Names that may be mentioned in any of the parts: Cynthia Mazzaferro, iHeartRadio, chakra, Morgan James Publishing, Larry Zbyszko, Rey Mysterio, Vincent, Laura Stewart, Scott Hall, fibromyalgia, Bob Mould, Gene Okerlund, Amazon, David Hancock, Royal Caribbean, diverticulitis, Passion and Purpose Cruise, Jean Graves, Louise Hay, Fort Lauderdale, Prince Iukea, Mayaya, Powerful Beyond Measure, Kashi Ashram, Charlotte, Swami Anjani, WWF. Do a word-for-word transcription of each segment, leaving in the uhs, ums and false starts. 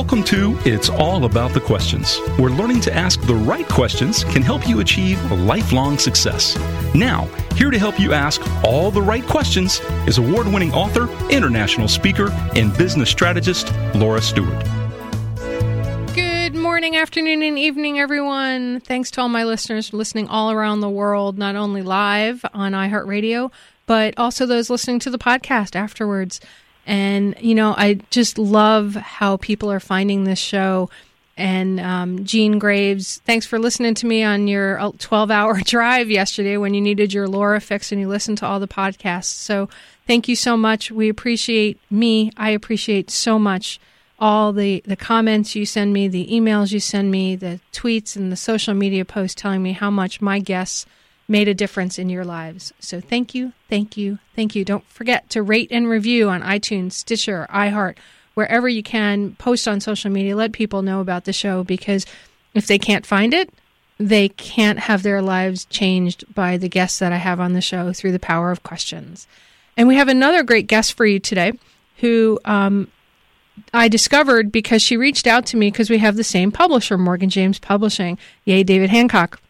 Welcome to It's All About the Questions, where learning to ask the right questions can help you achieve lifelong success. Now, here to help you ask all the right questions is award-winning author, international speaker, and business strategist, Laura Stewart. Good morning, afternoon, and evening, everyone. Thanks to all my listeners listening all around the world, not only live on iHeartRadio, but also those listening to the podcast afterwards. And, you know, I just love how people are finding this show. And um, Jean Graves, thanks for listening to me on your twelve-hour drive yesterday when you needed your Laura fix and you listened to all the podcasts. So thank you so much. We appreciate me. I appreciate so much all the, the comments you send me, the emails you send me, the tweets and the social media posts telling me how much my guests made a difference in your lives. So thank you, thank you, thank you. Don't forget to rate and review on iTunes, Stitcher, iHeart, wherever you can. Post on social media. Let people know about the show, because if they can't find it, they can't have their lives changed by the guests that I have on the show through the power of questions. And we have another great guest for you today who um, I discovered because she reached out to me because we have the same publisher, Morgan James Publishing. Yay, David Hancock.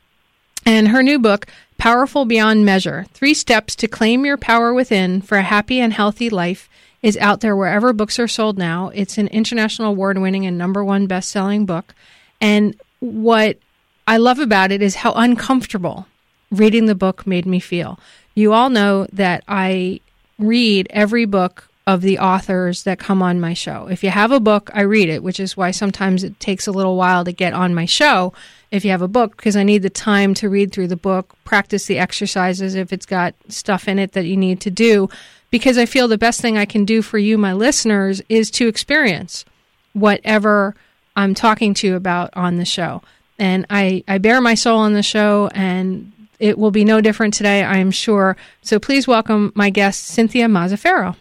And her new book, Powerful Beyond Measure, Three Steps to Claim Your Power Within for a Happy and Healthy Life, is out there wherever books are sold now. It's an international award-winning and number one best-selling book. And what I love about it is how uncomfortable reading the book made me feel. You all know that I read every book of the authors that come on my show. If you have a book, I read it, which is why sometimes it takes a little while to get on my show if you have a book, because I need the time to read through the book, practice the exercises if it's got stuff in it that you need to do, because I feel the best thing I can do for you, my listeners, is to experience whatever I'm talking to you about on the show. And I, I bear my soul on the show, and it will be no different today, I am sure. So please welcome my guest, Cynthia Mazzaferro.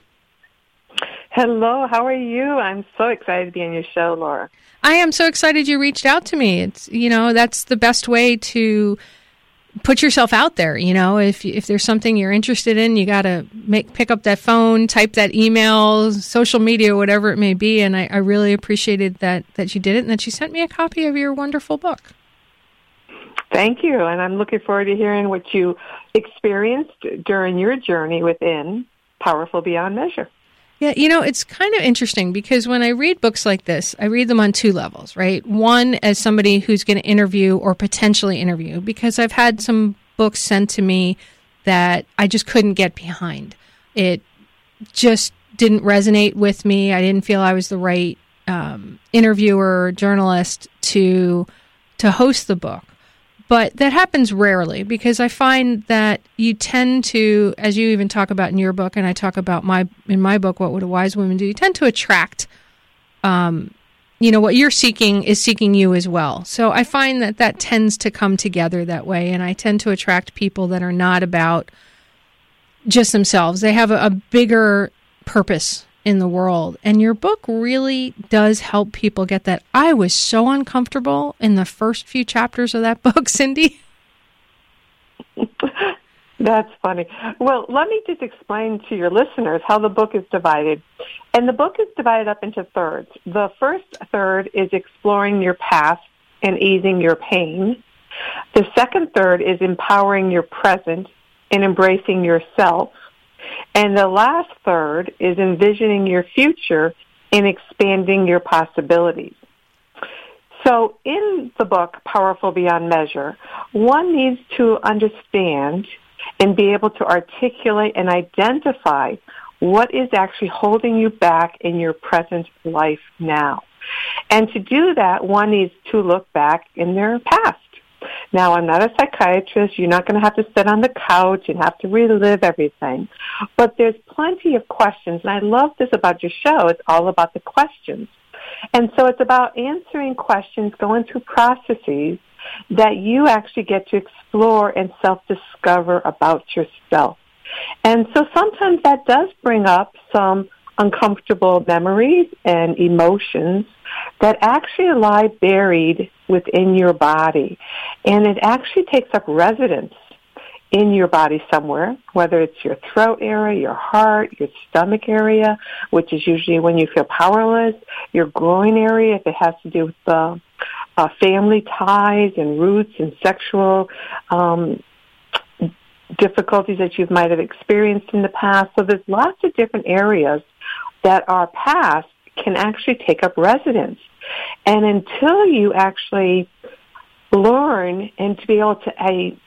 Hello, how are you? I'm so excited to be on your show, Laura. I am so excited you reached out to me. It's, you know, that's the best way to put yourself out there. You know, if if there's something you're interested in, you got to make pick up that phone, type that email, social media, whatever it may be. And I, I really appreciated that that you did it and that you sent me a copy of your wonderful book. Thank you, and I'm looking forward to hearing what you experienced during your journey within Powerful Beyond Measure. Yeah, you know, it's kind of interesting because when I read books like this, I read them on two levels, right? One, as somebody who's going to interview or potentially interview, because I've had some books sent to me that I just couldn't get behind. It just didn't resonate with me. I didn't feel I was the right um, interviewer, journalist to to host the book. But that happens rarely, because I find that you tend to, as you even talk about in your book, and I talk about my in my book, What Would a Wise Woman Do? You tend to attract, um, you know, what you're seeking is seeking you as well. So I find that that tends to come together that way, and I tend to attract people that are not about just themselves. They have a, a bigger purpose in the world. And your book really does help people get that. I was so uncomfortable in the first few chapters of that book, Cindy. That's funny. Well, let me just explain to your listeners how the book is divided. And the book is divided up into thirds. The first third is exploring your past and easing your pain. The second third is empowering your present and embracing yourself. And the last third is envisioning your future and expanding your possibilities. So in the book, Powerful Beyond Measure, one needs to understand and be able to articulate and identify what is actually holding you back in your present life now. And to do that, one needs to look back in their past. Now, I'm not a psychiatrist. You're not going to have to sit on the couch and have to relive everything. But there's plenty of questions, and I love this about your show. It's all about the questions. And so it's about answering questions, going through processes that you actually get to explore and self-discover about yourself. And so sometimes that does bring up some uncomfortable memories and emotions that actually lie buried within your body. And it actually takes up residence in your body somewhere, whether it's your throat area, your heart, your stomach area, which is usually when you feel powerless, your groin area, if it has to do with the uh, family ties and roots and sexual um, difficulties that you might have experienced in the past. So there's lots of different areas that our past can actually take up residence. And until you actually learn and to be able to a,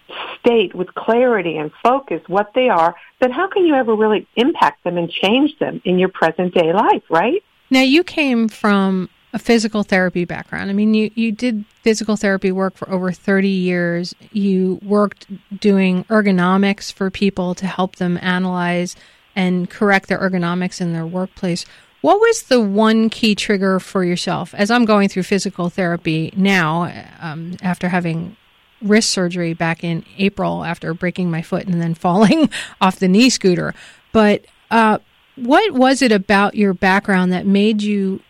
state with clarity and focus what they are, then how can you ever really impact them and change them in your present day life, right? Now, you came from a physical therapy background. I mean, you, you did physical therapy work for over thirty years. You worked doing ergonomics for people to help them analyze and correct their ergonomics in their workplace. What was the one key trigger for yourself? As I'm going through physical therapy now, um, after having wrist surgery back in April after breaking my foot and then falling off the knee scooter. But uh, what was it about your background that made you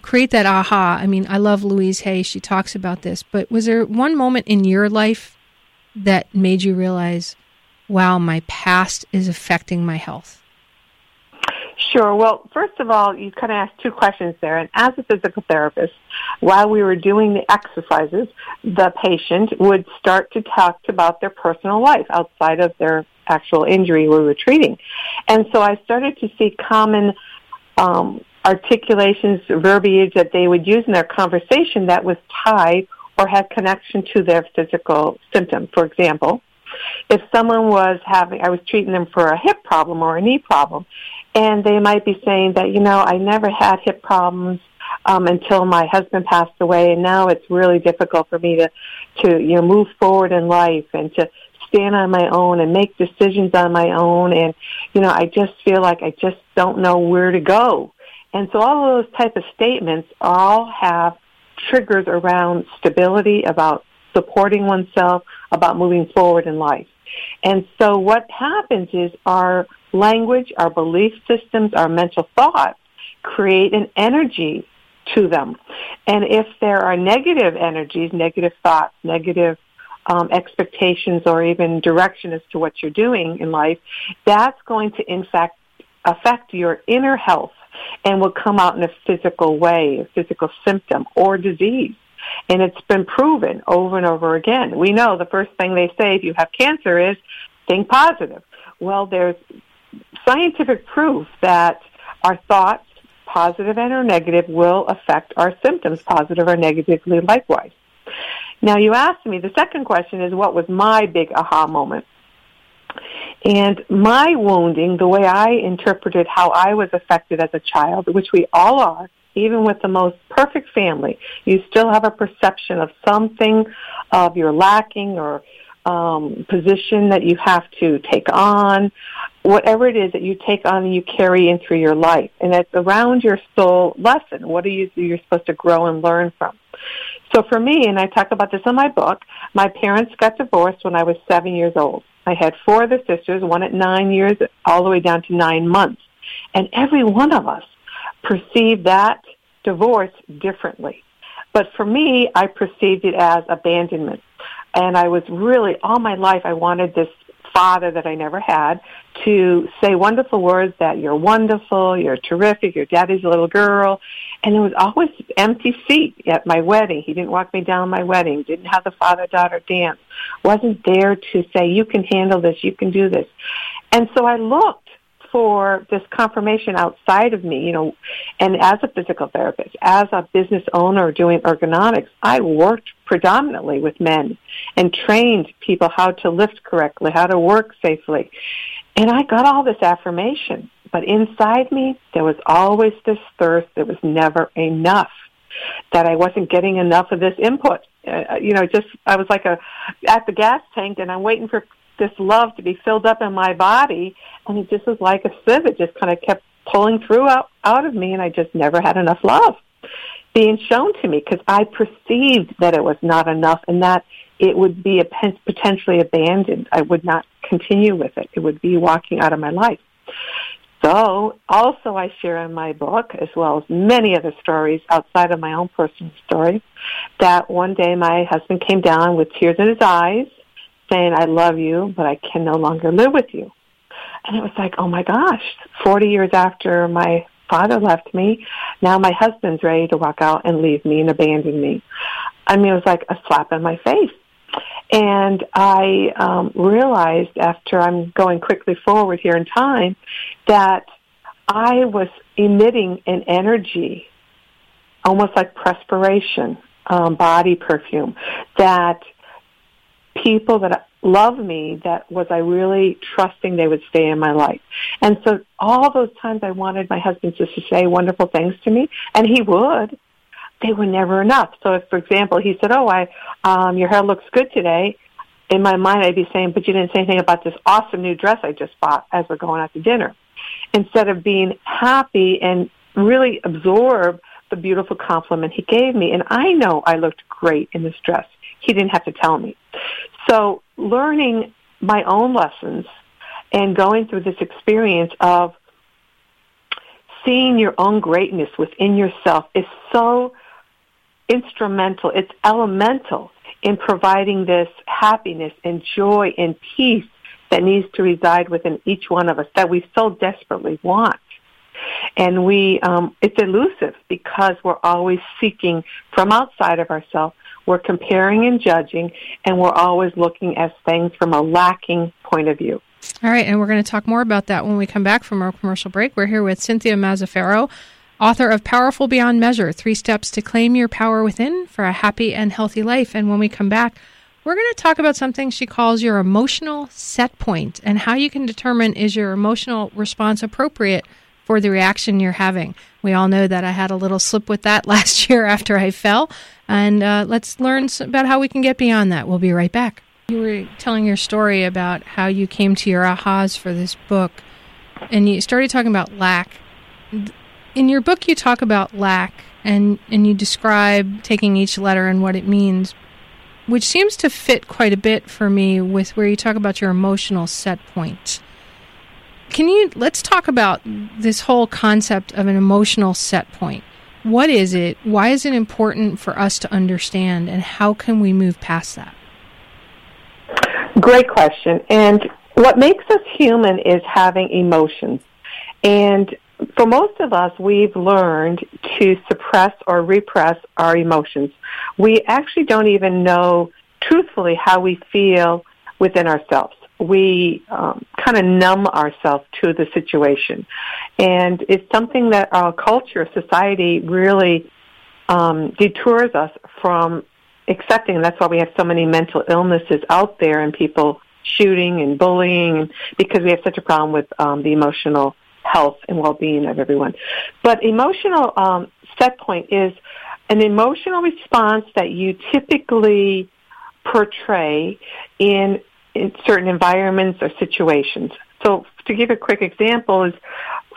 create that aha? I mean, I love Louise Hay. She talks about this. But was there one moment in your life that made you realize, wow, my past is affecting my health? Sure. Well, first of all, you kind of asked two questions there. And as a physical therapist, while we were doing the exercises, the patient would start to talk about their personal life outside of their actual injury we were treating. And so I started to see common um, articulations, verbiage that they would use in their conversation that was tied or had connection to their physical symptom. For example, if someone was having, I was treating them for a hip problem or a knee problem, and they might be saying that, you know, I never had hip problems um, until my husband passed away, and now it's really difficult for me to, to, you know, move forward in life and to stand on my own and make decisions on my own. And, you know, I just feel like I just don't know where to go. And so all of those type of statements all have triggers around stability, about supporting oneself, about moving forward in life. And so what happens is our language, our belief systems, our mental thoughts create an energy to them. And if there are negative energies, negative thoughts, negative um, expectations, or even direction as to what you're doing in life, that's going to, in fact, affect your inner health and will come out in a physical way, a physical symptom or disease. And it's been proven over and over again. We know the first thing they say if you have cancer is, think positive. Well, there's scientific proof that our thoughts, positive and or negative, will affect our symptoms, positive or negatively likewise. Now, you asked me, the second question is, what was my big aha moment? And my wounding, the way I interpreted how I was affected as a child, which we all are, even with the most perfect family, you still have a perception of something of your lacking or um, position that you have to take on, whatever it is that you take on and you carry in through your life. And it's around your soul lesson. What are you, you're supposed to grow and learn from? So for me, and I talk about this in my book, my parents got divorced when I was seven years old. I had four other sisters, one at nine years, all the way down to nine months. And every one of us perceive that divorce differently. But for me, I perceived it as abandonment. And I was really, all my life, I wanted this father that I never had to say wonderful words that you're wonderful, you're terrific, you're daddy's little girl. And there was always an empty seat at my wedding. He didn't walk me down my wedding, didn't have the father-daughter dance, wasn't there to say, you can handle this, you can do this. And so I looked for this confirmation outside of me, you know, and as a physical therapist, as a business owner doing ergonomics, I worked predominantly with men and trained people how to lift correctly, how to work safely. And I got all this affirmation, but inside me, there was always this thirst that was never enough, that I wasn't getting enough of this input. Uh, you know, just, I was like a, at the gas tank and I'm waiting for this love to be filled up in my body, and it just was like a sieve. It just kind of kept pulling through out, out of me, and I just never had enough love being shown to me because I perceived that it was not enough and that it would be a pen, potentially abandoned. I would not continue with it. It would be walking out of my life. So also I share in my book, as well as many other stories outside of my own personal story, that one day my husband came down with tears in his eyes, saying, I love you, but I can no longer live with you. And it was like, oh, my gosh, forty years after my father left me, now my husband's ready to walk out and leave me and abandon me. I mean, it was like a slap in my face. And I um, realized after I'm going quickly forward here in time that I was emitting an energy, almost like perspiration, um, body perfume, that people that love me, that was I really trusting they would stay in my life. And so all those times I wanted my husband just to say wonderful things to me, and he would, they were never enough. So if, for example, he said, oh, I, um, your hair looks good today, in my mind I'd be saying, but you didn't say anything about this awesome new dress I just bought as we're going out to dinner. Instead of being happy and really absorb the beautiful compliment he gave me. And I know I looked great in this dress. He didn't have to tell me. So learning my own lessons and going through this experience of seeing your own greatness within yourself is so instrumental. It's elemental in providing this happiness and joy and peace that needs to reside within each one of us that we so desperately want. And we, um, it's elusive because we're always seeking from outside of ourselves. We're comparing and judging, and we're always looking at things from a lacking point of view. All right, and we're going to talk more about that when we come back from our commercial break. We're here with Cynthia Mazzaferro, author of Powerful Beyond Measure, Three Steps to Claim Your Power Within for a Happy and Healthy Life. And when we come back, we're going to talk about something she calls your emotional set point and how you can determine is your emotional response appropriate for the reaction you're having. We all know that I had a little slip with that last year after I fell. And uh, let's learn about how we can get beyond that. We'll be right back. You were telling your story about how you came to your ahas for this book, and you started talking about lack. In your book, you talk about lack, and, and you describe taking each letter and what it means, which seems to fit quite a bit for me with where you talk about your emotional set point. Can you, let's talk about this whole concept of an emotional set point. What is it? Why is it important for us to understand, and how can we move past that? Great question. And what makes us human is having emotions. And for most of us, we've learned to suppress or repress our emotions. We actually don't even know, truthfully, how we feel within ourselves. We um, kind of numb ourselves to the situation. And it's something that our culture, society, really um, detours us from accepting. And that's why we have so many mental illnesses out there and people shooting and bullying, because we have such a problem with um, the emotional health and well-being of everyone. But emotional um, set point is an emotional response that you typically portray in in certain environments or situations. So to give a quick example is,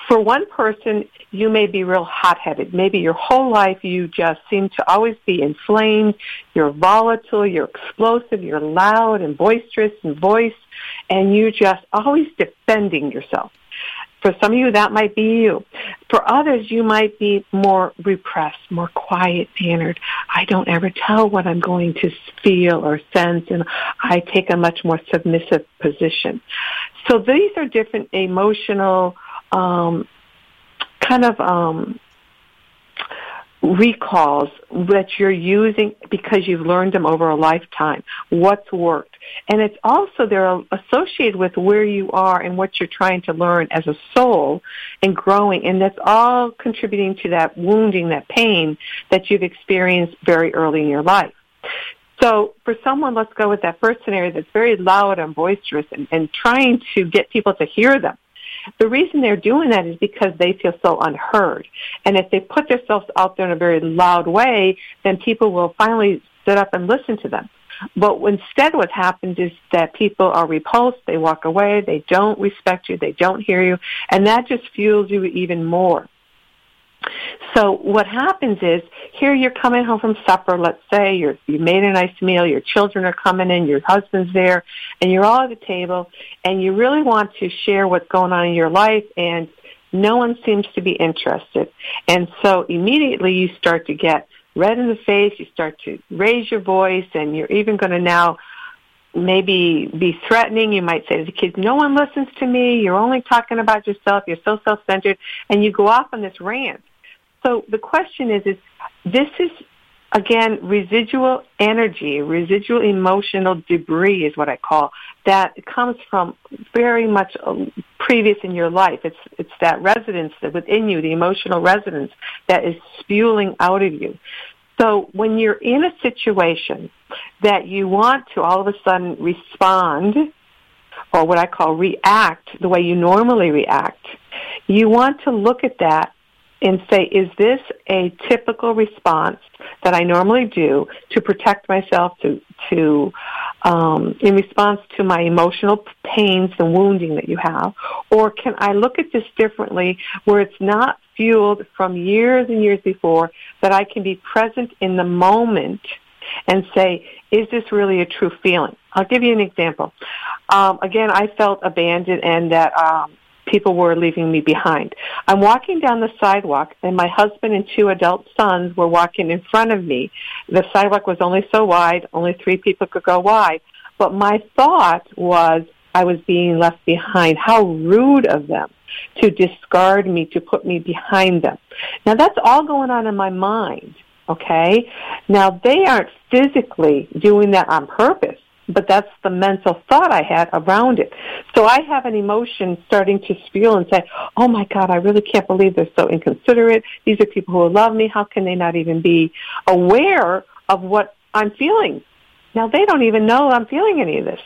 for one person, you may be real hot-headed. Maybe your whole life you just seem to always be inflamed. You're volatile, you're explosive, you're loud and boisterous and voice, and you just always defending yourself. For some of you, that might be you. For others, you might be more repressed, more quiet-mannered. I don't ever tell what I'm going to feel or sense, and I take a much more submissive position. So these are different emotional um, kind of um, recalls that you're using because you've learned them over a lifetime, what's worked. And it's also, they're associated with where you are and what you're trying to learn as a soul and growing. And that's all contributing to that wounding, that pain that you've experienced very early in your life. So for someone, let's go with that first scenario that's very loud and boisterous and, and trying to get people to hear them. The reason they're doing that is because they feel so unheard. And if they put themselves out there in a very loud way, then people will finally sit up and listen to them. But instead what happens is that people are repulsed, they walk away, they don't respect you, they don't hear you, and that just fuels you even more. So what happens is, here you're coming home from supper, let's say, you're, you made a nice meal, your children are coming in, your husband's there, and you're all at the table, and you really want to share what's going on in your life, and no one seems to be interested. And so immediately you start to get red in the face, you start to raise your voice, and you're even going to now maybe be threatening. You might say to the kids, no one listens to me. You're only talking about yourself. You're so self-centered. And you go off on this rant. So the question is, is this is, again, residual energy, residual emotional debris is what I call, that comes from very much previous in your life. It's it's that resonance within you, the emotional resonance that is spewing out of you. So when you're in a situation that you want to all of a sudden respond, or what I call react, the way you normally react, you want to look at that and say, is this a typical response that I normally do to protect myself, to, to um, in response to my emotional pains and wounding that you have? Or can I look at this differently, where it's not fueled from years and years before, that I can be present in the moment and say, is this really a true feeling? I'll give you an example. Um, again, I felt abandoned and that... Um, people were leaving me behind. I'm walking down the sidewalk, and my husband and two adult sons were walking in front of me. The sidewalk was only so wide, only three people could go wide. But my thought was I was being left behind. How rude of them to discard me, to put me behind them. Now, that's all going on in my mind, okay? Now, they aren't physically doing that on purpose, but that's the mental thought I had around it. So I have an emotion starting to spill and say, oh, my God, I really can't believe they're so inconsiderate. These are people who love me. How can they not even be aware of what I'm feeling? Now, they don't even know I'm feeling any of this.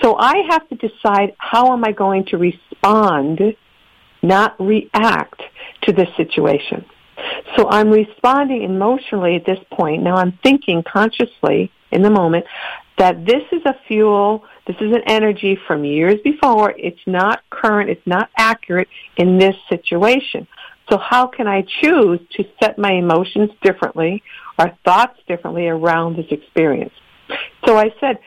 So I have to decide, how am I going to respond, not react, to this situation? So I'm responding emotionally at this point. Now I'm thinking consciously in the moment that this is a fuel, this is an energy from years before. It's not current, it's not accurate in this situation. So how can I choose to set my emotions differently or thoughts differently around this experience? So I said,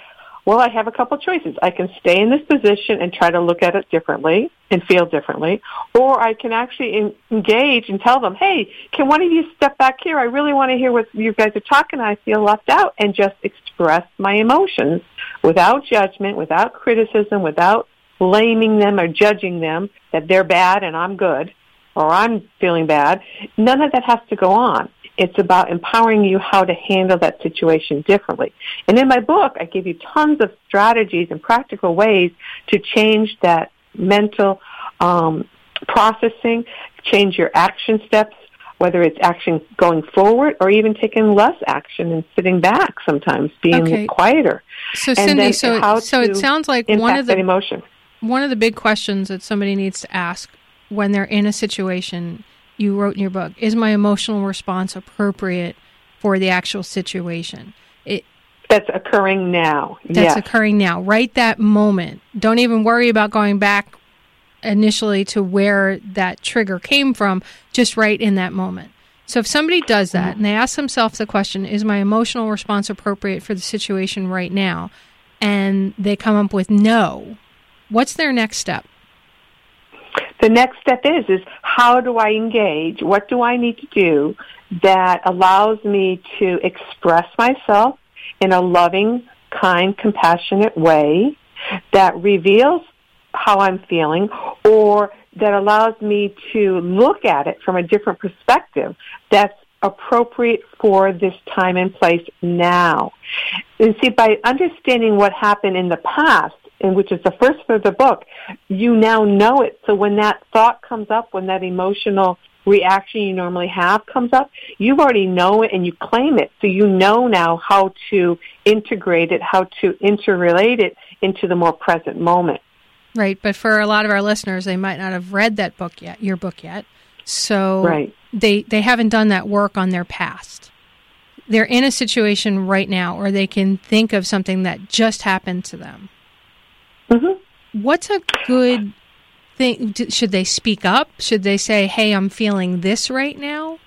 well, I have a couple choices. I can stay in this position and try to look at it differently and feel differently, or I can actually engage and tell them, hey, can one of you step back here? I really want to hear what you guys are talking. I feel left out, and just express my emotions without judgment, without criticism, without blaming them or judging them that they're bad and I'm good or I'm feeling bad. None of that has to go on. It's about empowering you how to handle that situation differently. And in my book, I give you tons of strategies and practical ways to change that mental um, processing, change your action steps, whether it's action going forward or even taking less action and sitting back sometimes, being okay. quieter. So, and Cindy, so, how so it sounds like one of the emotion. One of the big questions that somebody needs to ask when they're in a situation you wrote in your book, is my emotional response appropriate for the actual situation? It, that's occurring now. That's yes. occurring now, right that moment. Don't even worry about going back initially to where that trigger came from, just right in that moment. So if somebody does that and they ask themselves the question, is my emotional response appropriate for the situation right now? And they come up with no, what's their next step? The next step is, is how do I engage? What do I need to do that allows me to express myself in a loving, kind, compassionate way that reveals how I'm feeling, or that allows me to look at it from a different perspective that's appropriate for this time and place now? And see, by understanding what happened in the past, and which is the first for the book, you now know it. So when that thought comes up, when that emotional reaction you normally have comes up, you already know it and you claim it. So you know now how to integrate it, how to interrelate it into the more present moment. Right. But for a lot of our listeners, they might not have read that book yet, your book yet. So right. they, they haven't done that work on their past. They're in a situation right now, or they can think of something that just happened to them. Mm-hmm. What's a good thing? Should they speak up? Should they say, hey, I'm feeling this right now?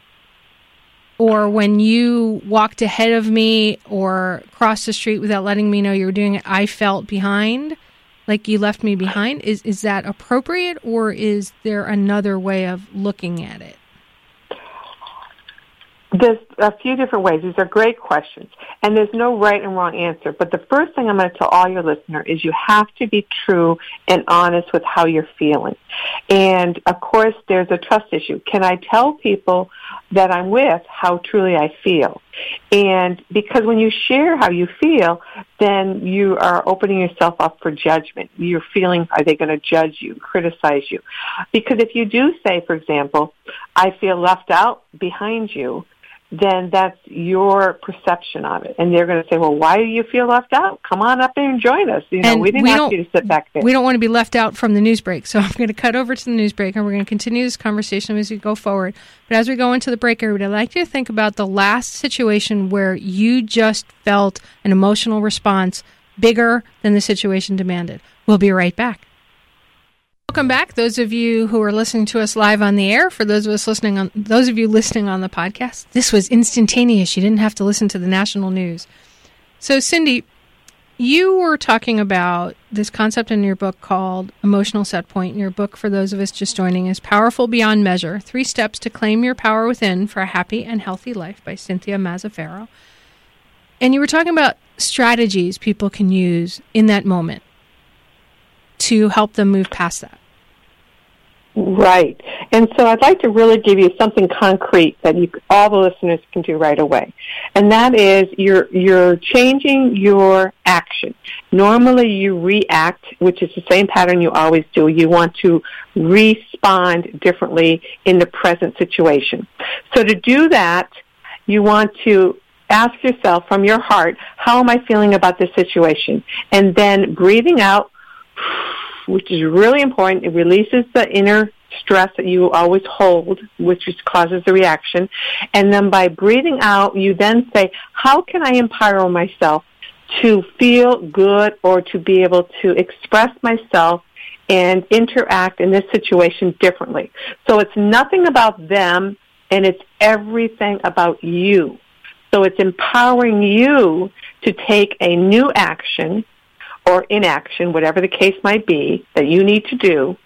Or when you walked ahead of me or crossed the street without letting me know you were doing it, I felt behind, like you left me behind. Is, is that appropriate, or is there another way of looking at it? There's a few different ways. These are great questions. And there's no right and wrong answer. But the first thing I'm going to tell all your listeners is you have to be true and honest with how you're feeling. And, of course, there's a trust issue. Can I tell people that I'm with how truly I feel? And because when you share how you feel, then you are opening yourself up for judgment. You're feeling, are they going to judge you, criticize you? Because if you do say, for example, I feel left out behind you, then that's your perception of it. And they're going to say, well, why do you feel left out? Come on up and join us. You know, and we didn't we ask you to sit back there. We don't want to be left out from the news break. So I'm going to cut over to the news break, and we're going to continue this conversation as we go forward. But as we go into the break, I would like you to think about the last situation where you just felt an emotional response bigger than the situation demanded. We'll be right back. Welcome back, those of you who are listening to us live on the air. For those of us listening on, those of you listening on the podcast, this was instantaneous. You didn't have to listen to the national news. So, Cindy, you were talking about this concept in your book called Emotional Set Point. Your book, for those of us just joining, is Powerful Beyond Measure: Three Steps to Claim Your Power Within for a Happy and Healthy Life by Cynthia Mazzaferro. And you were talking about strategies people can use in that moment to help them move past that. Right. And so I'd like to really give you something concrete that you, all the listeners can do right away. And that is you're, you're changing your action. Normally you react, which is the same pattern you always do. You want to respond differently in the present situation. So to do that, you want to ask yourself from your heart, how am I feeling about this situation? And then breathing out, which is really important. It releases the inner stress that you always hold, which causes the reaction. And then by breathing out, you then say, how can I empower myself to feel good or to be able to express myself and interact in this situation differently? So it's nothing about them, and it's everything about you. So it's empowering you to take a new action or inaction, whatever the case might be, that you need to do,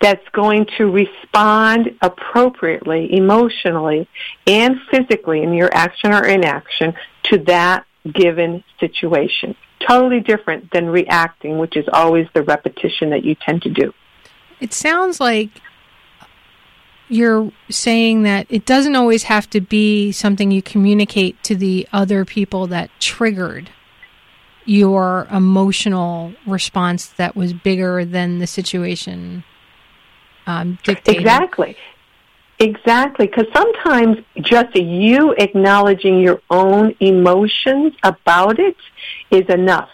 that's going to respond appropriately, emotionally, and physically in your action or inaction to that given situation. Totally different than reacting, which is always the repetition that you tend to do. It sounds like you're saying that it doesn't always have to be something you communicate to the other people that triggered your emotional response that was bigger than the situation um, dictated. Exactly. Exactly. Because sometimes just you acknowledging your own emotions about it is enough.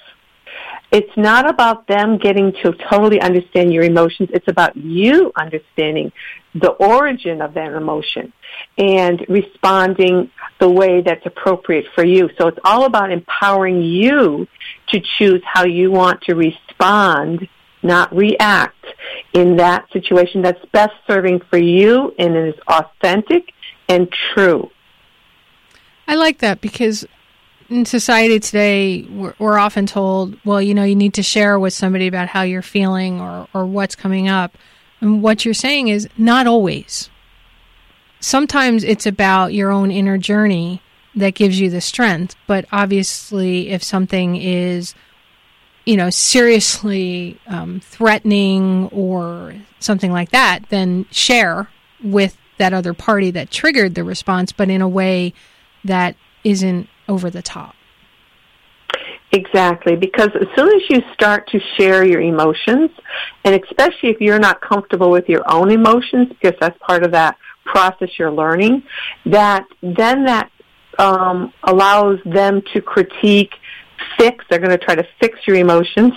It's not about them getting to totally understand your emotions. It's about you understanding the origin of that emotion and responding the way that's appropriate for you. So it's all about empowering you to choose how you want to respond, not react, in that situation that's best serving for you and is authentic and true. I like that, because in society today, we're, we're often told, well, you know, you need to share with somebody about how you're feeling or, or what's coming up. And what you're saying is not always. Sometimes it's about your own inner journey that gives you the strength. But obviously, if something is, you know, seriously um, threatening or something like that, then share with that other party that triggered the response, but in a way that isn't over the top. Exactly, because as soon as you start to share your emotions, and especially if you're not comfortable with your own emotions, because that's part of that process you're learning, that then that um, allows them to critique, fix. They're going to try to fix your emotions,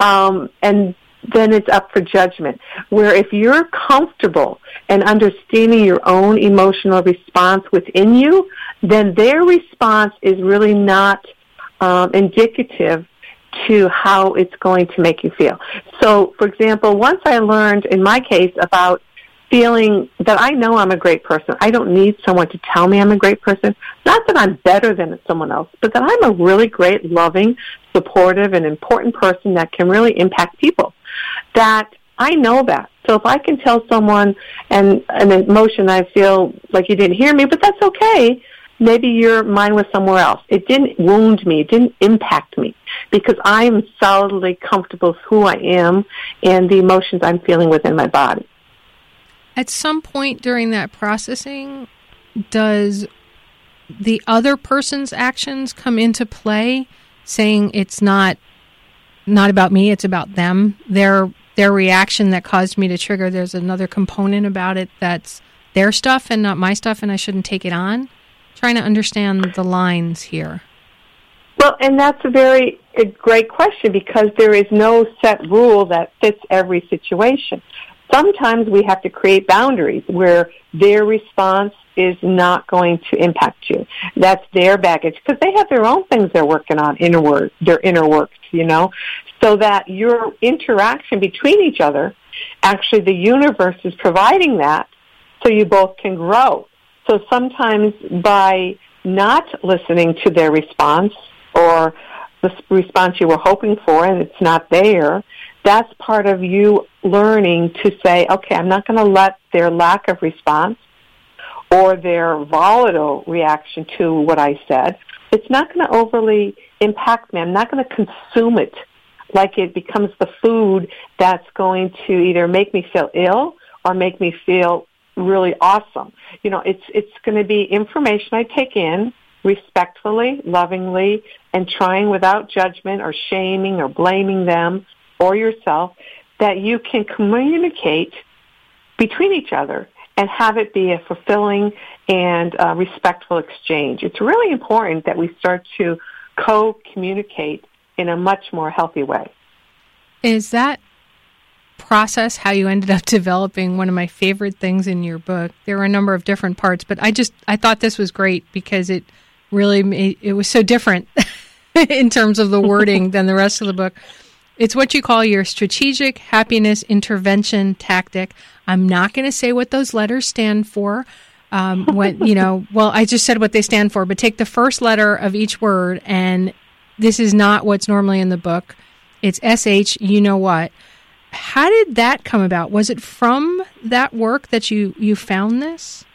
um, and then it's up for judgment. Where if you're comfortable and understanding your own emotional response within you, then their response is really not um, indicative to how it's going to make you feel. So, for example, once I learned, in my case, about feeling that I know I'm a great person. I don't need someone to tell me I'm a great person. Not that I'm better than someone else, but that I'm a really great, loving, supportive, and important person that can really impact people. That I know that. So if I can tell someone an, an emotion I feel like you didn't hear me, but that's okay, maybe your mind was somewhere else. It didn't wound me. It didn't impact me because I am solidly comfortable with who I am and the emotions I'm feeling within my body. At some point during that processing, does the other person's actions come into play, saying it's not not about me, it's about them? Their their reaction that caused me to trigger, there's another component about it that's their stuff and not my stuff, and I shouldn't take it on? Trying to understand the lines here. Well, and that's a very a great question because there is no set rule that fits every situation. Sometimes we have to create boundaries where their response is not going to impact you. That's their baggage because they have their own things they're working on, inner work, their inner works, you know, so that your interaction between each other, actually the universe is providing that so you both can grow. So sometimes by not listening to their response or the response you were hoping for and it's not there, that's part of you learning to say, okay, I'm not going to let their lack of response or their volatile reaction to what I said, it's not going to overly impact me. I'm not going to consume it like it becomes the food that's going to either make me feel ill or make me feel really awesome. You know, it's it's going to be information I take in respectfully, lovingly, and trying without judgment or shaming or blaming them or yourself that you can communicate between each other and have it be a fulfilling and uh, respectful exchange. It's really important that we start to co-communicate in a much more healthy way. Is that process how you ended up developing one of my favorite things in your book? There were a number of different parts, but I just, I thought this was great because it really, made, it was so different in terms of the wording than the rest of the book. It's what you call your strategic happiness intervention tactic. I'm not going to say what those letters stand for. Um, what you know, well, I just said what they stand for, but take the first letter of each word, and this is not what's normally in the book. It's S H, you know what. How did that come about? Was it from that work that you, you found this?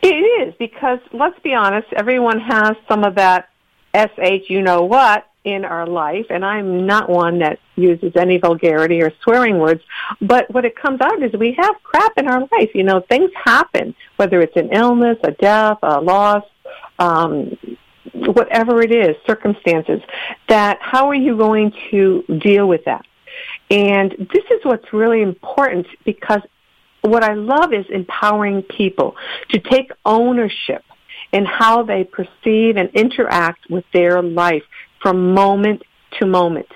It is, because let's be honest, everyone has some of that S H, you know what, in our life, and I'm not one that uses any vulgarity or swearing words, but what it comes out is we have crap in our life. You know, things happen, whether it's an illness, a death, a loss, um, whatever it is, circumstances, that how are you going to deal with that? And this is what's really important because what I love is empowering people to take ownership in how they perceive and interact with their life from moment to moment.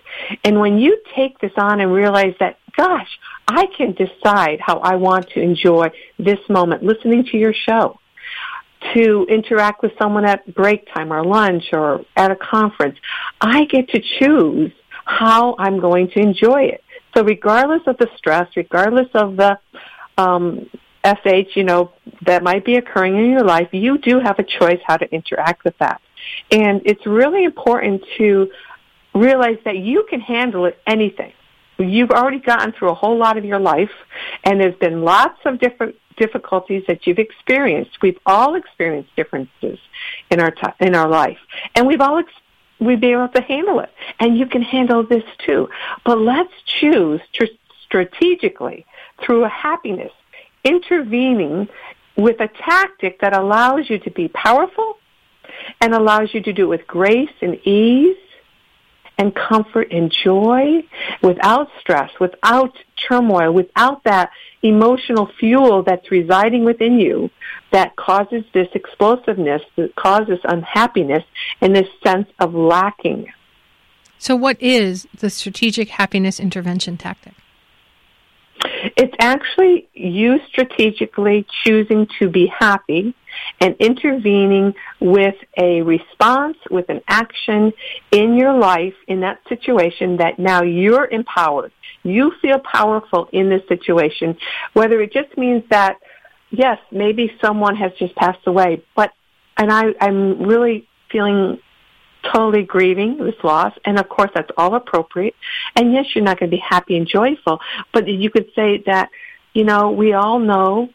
And when you take this on and realize that, gosh, I can decide how I want to enjoy this moment, listening to your show, to interact with someone at break time or lunch or at a conference, I get to choose how I'm going to enjoy it. So regardless of the stress, regardless of the um, S H, you know, that might be occurring in your life, you do have a choice how to interact with that. And it's really important to realize that you can handle it, anything. You've already gotten through a whole lot of your life, and there's been lots of different difficulties that you've experienced. We've all experienced differences in our t- in our life, and we've all ex- we've been able to handle it. And you can handle this too. But let's choose tr- strategically through a happiness, intervening with a tactic that allows you to be powerful and allows you to do it with grace and ease and comfort and joy, without stress, without turmoil, without that emotional fuel that's residing within you that causes this explosiveness, that causes unhappiness and this sense of lacking. So what is the strategic happiness intervention tactic? It's actually you strategically choosing to be happy and intervening with a response, with an action in your life, in that situation that now you're empowered. You feel powerful in this situation, whether it just means that, yes, maybe someone has just passed away, but and I, I'm really feeling totally grieving this loss, and of course that's all appropriate, and yes, you're not going to be happy and joyful, but you could say that, you know, we all know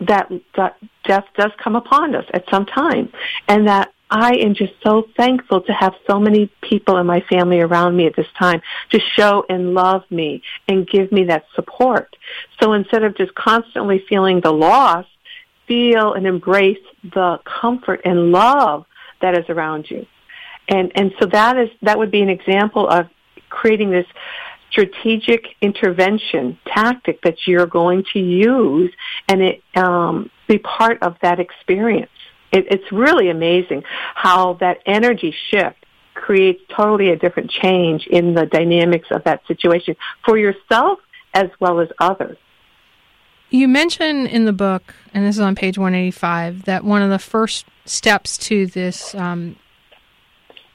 that, that death does come upon us at some time, and that I am just so thankful to have so many people in my family around me at this time to show and love me and give me that support. So instead of just constantly feeling the loss, feel and embrace the comfort and love that is around you. And and so that is that would be an example of creating this strategic intervention tactic that you're going to use, and it um, be part of that experience. It, it's really amazing how that energy shift creates totally a different change in the dynamics of that situation for yourself as well as others. You mention in the book, and this is on page one eighty-five, that one of the first steps to this um,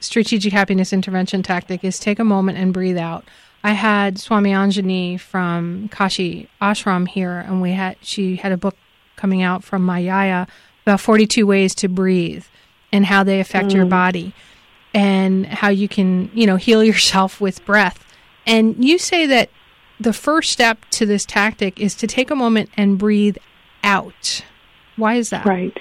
strategic happiness intervention tactic is take a moment and breathe out. I had Swami Anjani from Kashi Ashram here, and we had she had a book coming out from Mayaya about forty-two ways to breathe and how they affect mm. your body and how you can, you know, heal yourself with breath. And you say that the first step to this tactic is to take a moment and breathe out. Why is that? Right.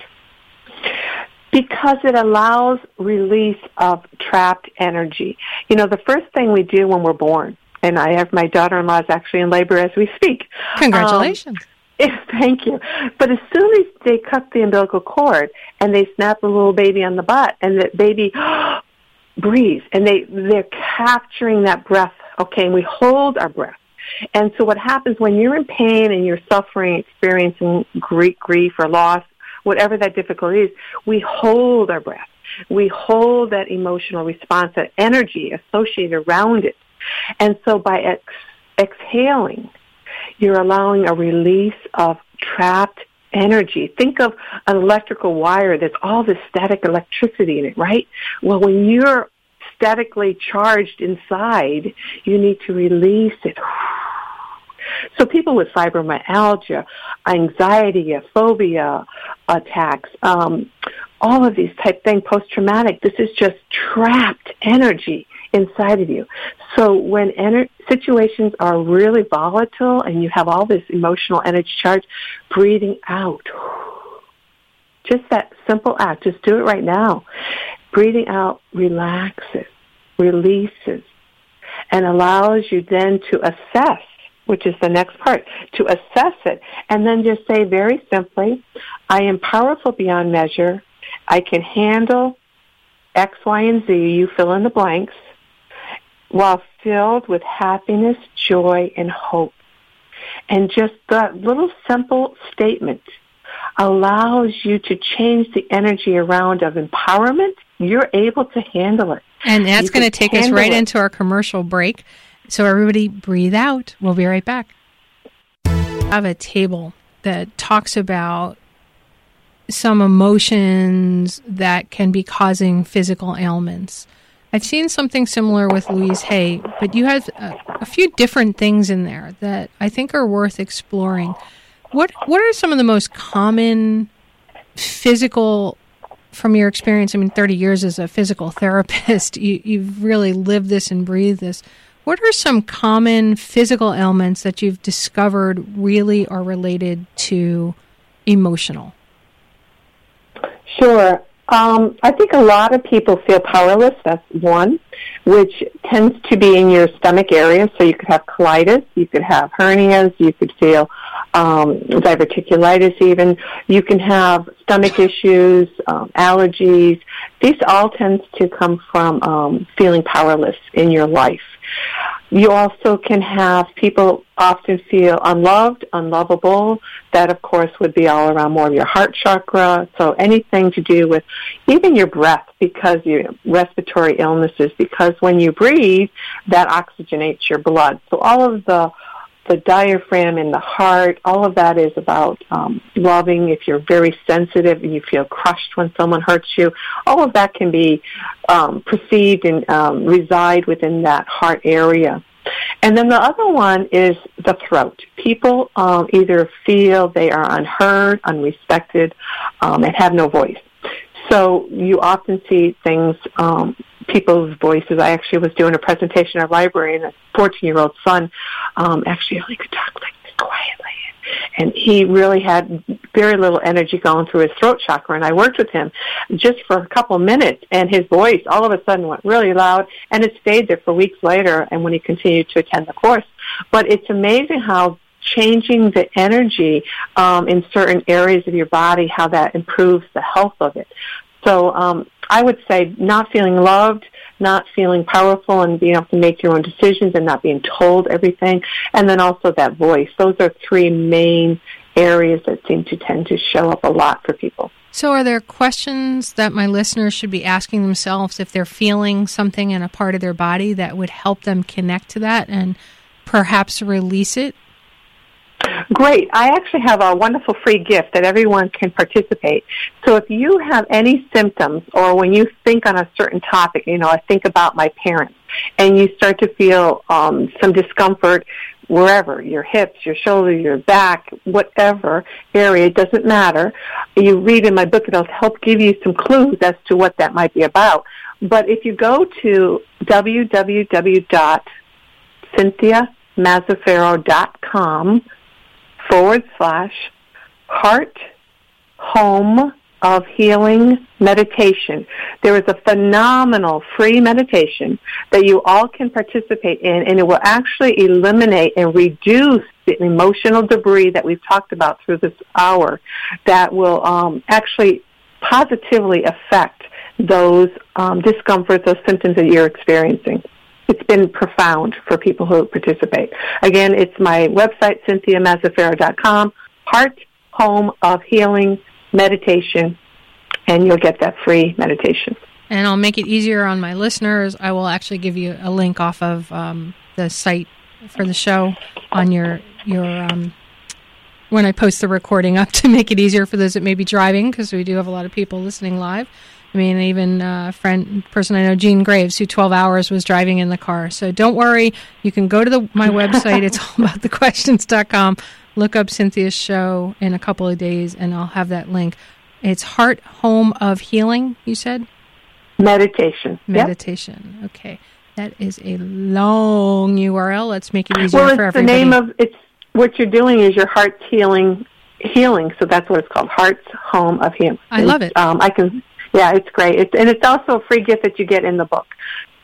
Because it allows release of trapped energy. You know, the first thing we do when we're born, and I have my daughter-in-law is actually in labor as we speak. Congratulations. Um, Thank you. But as soon as they cut the umbilical cord and they snap the little baby on the butt, and the baby breathes, and they, they're capturing that breath, okay, and we hold our breath. And so what happens when you're in pain and you're suffering, experiencing great grief or loss, whatever that difficulty is, we hold our breath. We hold that emotional response, that energy associated around it. And so by ex- exhaling, you're allowing a release of trapped energy. Think of an electrical wire that's all this static electricity in it, right? Well, when you're statically charged inside, you need to release it. So people with fibromyalgia, anxiety, phobia attacks, um, all of these type things, post-traumatic, this is just trapped energy inside of you. So when ener- situations are really volatile and you have all this emotional energy charge, breathing out. Just that simple act. Just do it right now. Breathing out relaxes, releases, and allows you then to assess, which is the next part, to assess it. And then just say very simply, I am powerful beyond measure. I can handle X, Y, and Z. You fill in the blanks. While filled with happiness, joy, and hope. And just that little simple statement allows you to change the energy around of empowerment. You're able to handle it. And that's going to take us right it. into our commercial break. So everybody breathe out. We'll be right back. I have a table that talks about some emotions that can be causing physical ailments. I've seen something similar with Louise Hay, but you have a, a few different things in there that I think are worth exploring. What what are some of the most common physical, from your experience, I mean, thirty years as a physical therapist, you, you've really lived this and breathed this. What are some common physical ailments that you've discovered really are related to emotional? Sure. Um, I think a lot of people feel powerless, that's one, which tends to be in your stomach area. So you could have colitis, you could have hernias, you could feel um, diverticulitis even. You can have stomach issues, um, allergies. These all tends to come from um, feeling powerless in your life. You also can have people often feel unloved, unlovable. That, of course, would be all around more of your heart chakra. So anything to do with even your breath, because your respiratory illnesses, because when you breathe, that oxygenates your blood. So all of the the diaphragm and the heart, all of that is about um, loving. If you're very sensitive and you feel crushed when someone hurts you, all of that can be um, perceived and um, reside within that heart area. And then the other one is the throat. People um, either feel they are unheard, unrespected, um, and have no voice. So you often see things, um, people's voices. I actually was doing a presentation at a library, and a fourteen-year-old son um, actually only could talk like this. quietly. And he really had very little energy going through his throat chakra. And I worked with him just for a couple minutes, and his voice all of a sudden went really loud, and it stayed there for weeks later and when he continued to attend the course. But it's amazing how changing the energy um, in certain areas of your body, how that improves the health of it. So um, I would say not feeling loved, not feeling powerful, and being able to make your own decisions and not being told everything, and then also that voice. Those are three main areas that seem to tend to show up a lot for people. So are there questions that my listeners should be asking themselves if they're feeling something in a part of their body that would help them connect to that and perhaps release it? Great. I actually have a wonderful free gift that everyone can participate. So if you have any symptoms, or when you think on a certain topic, you know, I think about my parents, and you start to feel um, some discomfort wherever, your hips, your shoulder, your back, whatever area, it doesn't matter. You read in my book, it'll help give you some clues as to what that might be about. But if you go to w w w dot cynthia mazzaferro dot com forward slash heart home of healing meditation. There is a phenomenal free meditation that you all can participate in, and it will actually eliminate and reduce the emotional debris that we've talked about through this hour that will um, actually positively affect those um, discomforts, those symptoms that you're experiencing. It's been profound for people who participate. Again, it's my website, cynthia mazzaferro dot com, Heart Home of Healing Meditation, and you'll get that free meditation. And I'll make it easier on my listeners. I will actually give you a link off of um, the site for the show on your your um, when I post the recording up, to make it easier for those that may be driving, because we do have a lot of people listening live. I mean, even a friend, person I know, Jean Graves, who twelve hours was driving in the car. So don't worry. You can go to the, my website. It's all about the questions dot com. Look up Cynthia's show in a couple of days, and I'll have that link. It's Heart Home of Healing, you said? Meditation. Meditation. Yep. Okay. That is a long U R L. Let's make it easier well, for everybody. Well, it's the name of, it's, what you're doing is your heart's healing, healing. So that's what it's called, Heart's Home of Healing. I love it. Um, I can... Yeah, it's great. It's, and it's also a free gift that you get in the book.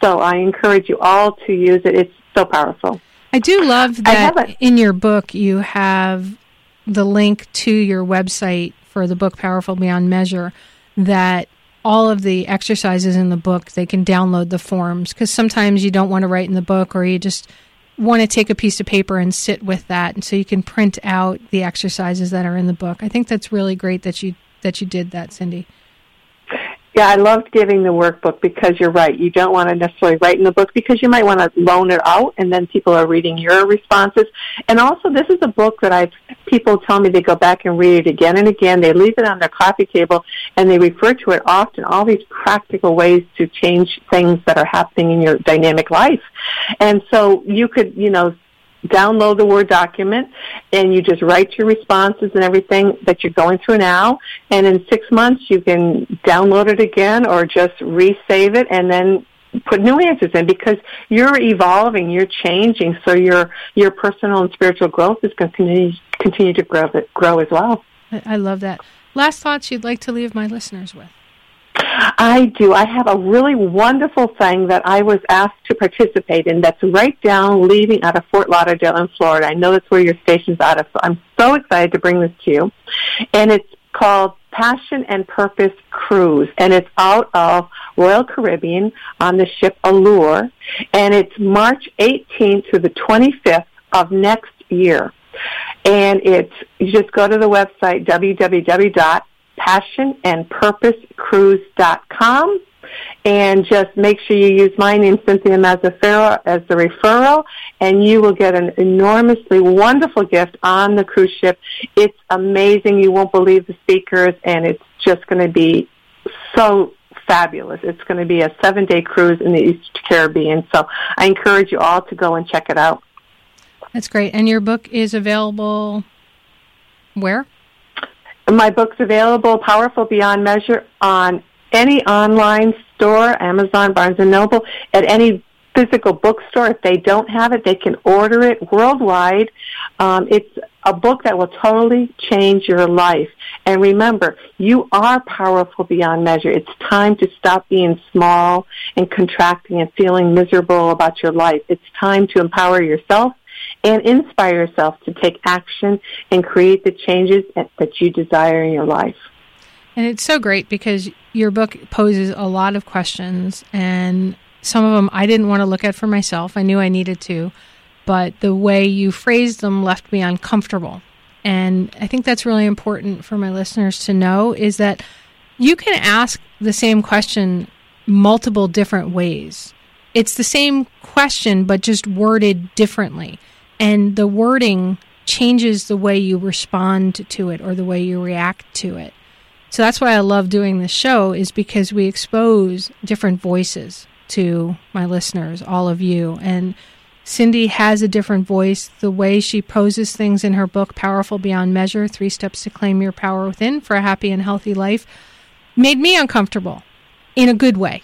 So I encourage you all to use it. It's so powerful. I do love that in your book you have the link to your website for the book Powerful Beyond Measure, that all of the exercises in the book, they can download the forms, because sometimes you don't want to write in the book, or you just want to take a piece of paper and sit with that. And so you can print out the exercises that are in the book. I think that's really great that you that you did that, Cindy. Yeah, I loved giving the workbook, because you're right. You don't want to necessarily write in the book, because you might want to loan it out, and then people are reading your responses. And also, this is a book that I've people tell me they go back and read it again and again. They leave it on their coffee table, and they refer to it often, all these practical ways to change things that are happening in your dynamic life. And so you could, you know, download the Word document, and you just write your responses and everything that you're going through now. And in six months, you can download it again, or just resave it and then put new answers in, because you're evolving, you're changing. So your your personal and spiritual growth is going to continue, continue to grow, grow as well. I love that. Last thoughts you'd like to leave my listeners with? I do. I have a really wonderful thing that I was asked to participate in that's right down leaving out of Fort Lauderdale in Florida. I know that's where your station's out of, so I'm so excited to bring this to you. And it's called Passion and Purpose Cruise, and it's out of Royal Caribbean on the ship Allure, and it's March eighteenth through the twenty-fifth of next year. And it's, you just go to the website, www. passion and purpose cruise dot com, and just make sure you use my name, Cynthia Mazzaferro, as the referral, and you will get an enormously wonderful gift on the cruise ship. It's amazing. You won't believe the speakers, and it's just going to be so fabulous. It's going to be a seven-day cruise in the East Caribbean, so I encourage you all to go and check it out. That's great. And your book is available where? My book's available, Powerful Beyond Measure, on any online store, Amazon, Barnes and Noble, at any physical bookstore. If they don't have it, they can order it worldwide. Um, it's a book that will totally change your life. And remember, you are powerful beyond measure. It's time to stop being small and contracting and feeling miserable about your life. It's time to empower yourself and inspire yourself to take action and create the changes that you desire in your life. And it's so great because your book poses a lot of questions, and some of them I didn't want to look at for myself. I knew I needed to, but the way you phrased them left me uncomfortable. And I think that's really important for my listeners to know, is that you can ask the same question multiple different ways. It's the same question, but just worded differently. And the wording changes the way you respond to it or the way you react to it. So that's why I love doing this show, is because we expose different voices to my listeners, all of you. And Cindy has a different voice. The way she poses things in her book, Powerful Beyond Measure, Three Steps to Claim Your Power Within for a Happy and Healthy Life, made me uncomfortable in a good way.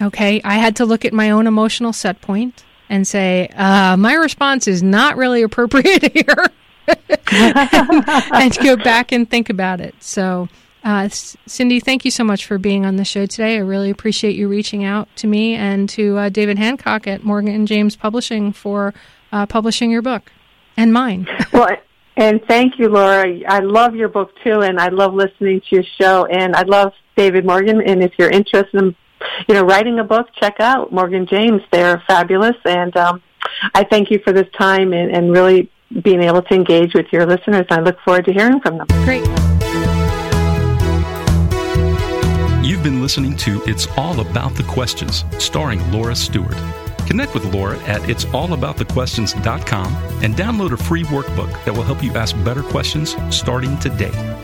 Okay, I had to look at my own emotional set point and say, uh, my response is not really appropriate here, and, and go back and think about it. So, uh, Cindy, thank you so much for being on the show today. I really appreciate you reaching out to me and to uh, David Hancock at Morgan James Publishing for uh, publishing your book and mine. Well, and thank you, Laura. I love your book, too, and I love listening to your show, and I love David Morgan, and if you're interested in You know, writing a book, check out Morgan James. They're fabulous. And um, I thank you for this time and, and really being able to engage with your listeners. I look forward to hearing from them. Great. You've been listening to It's All About the Questions, starring Laura Stewart. Connect with Laura at its all about the questions dot com and download a free workbook that will help you ask better questions starting today.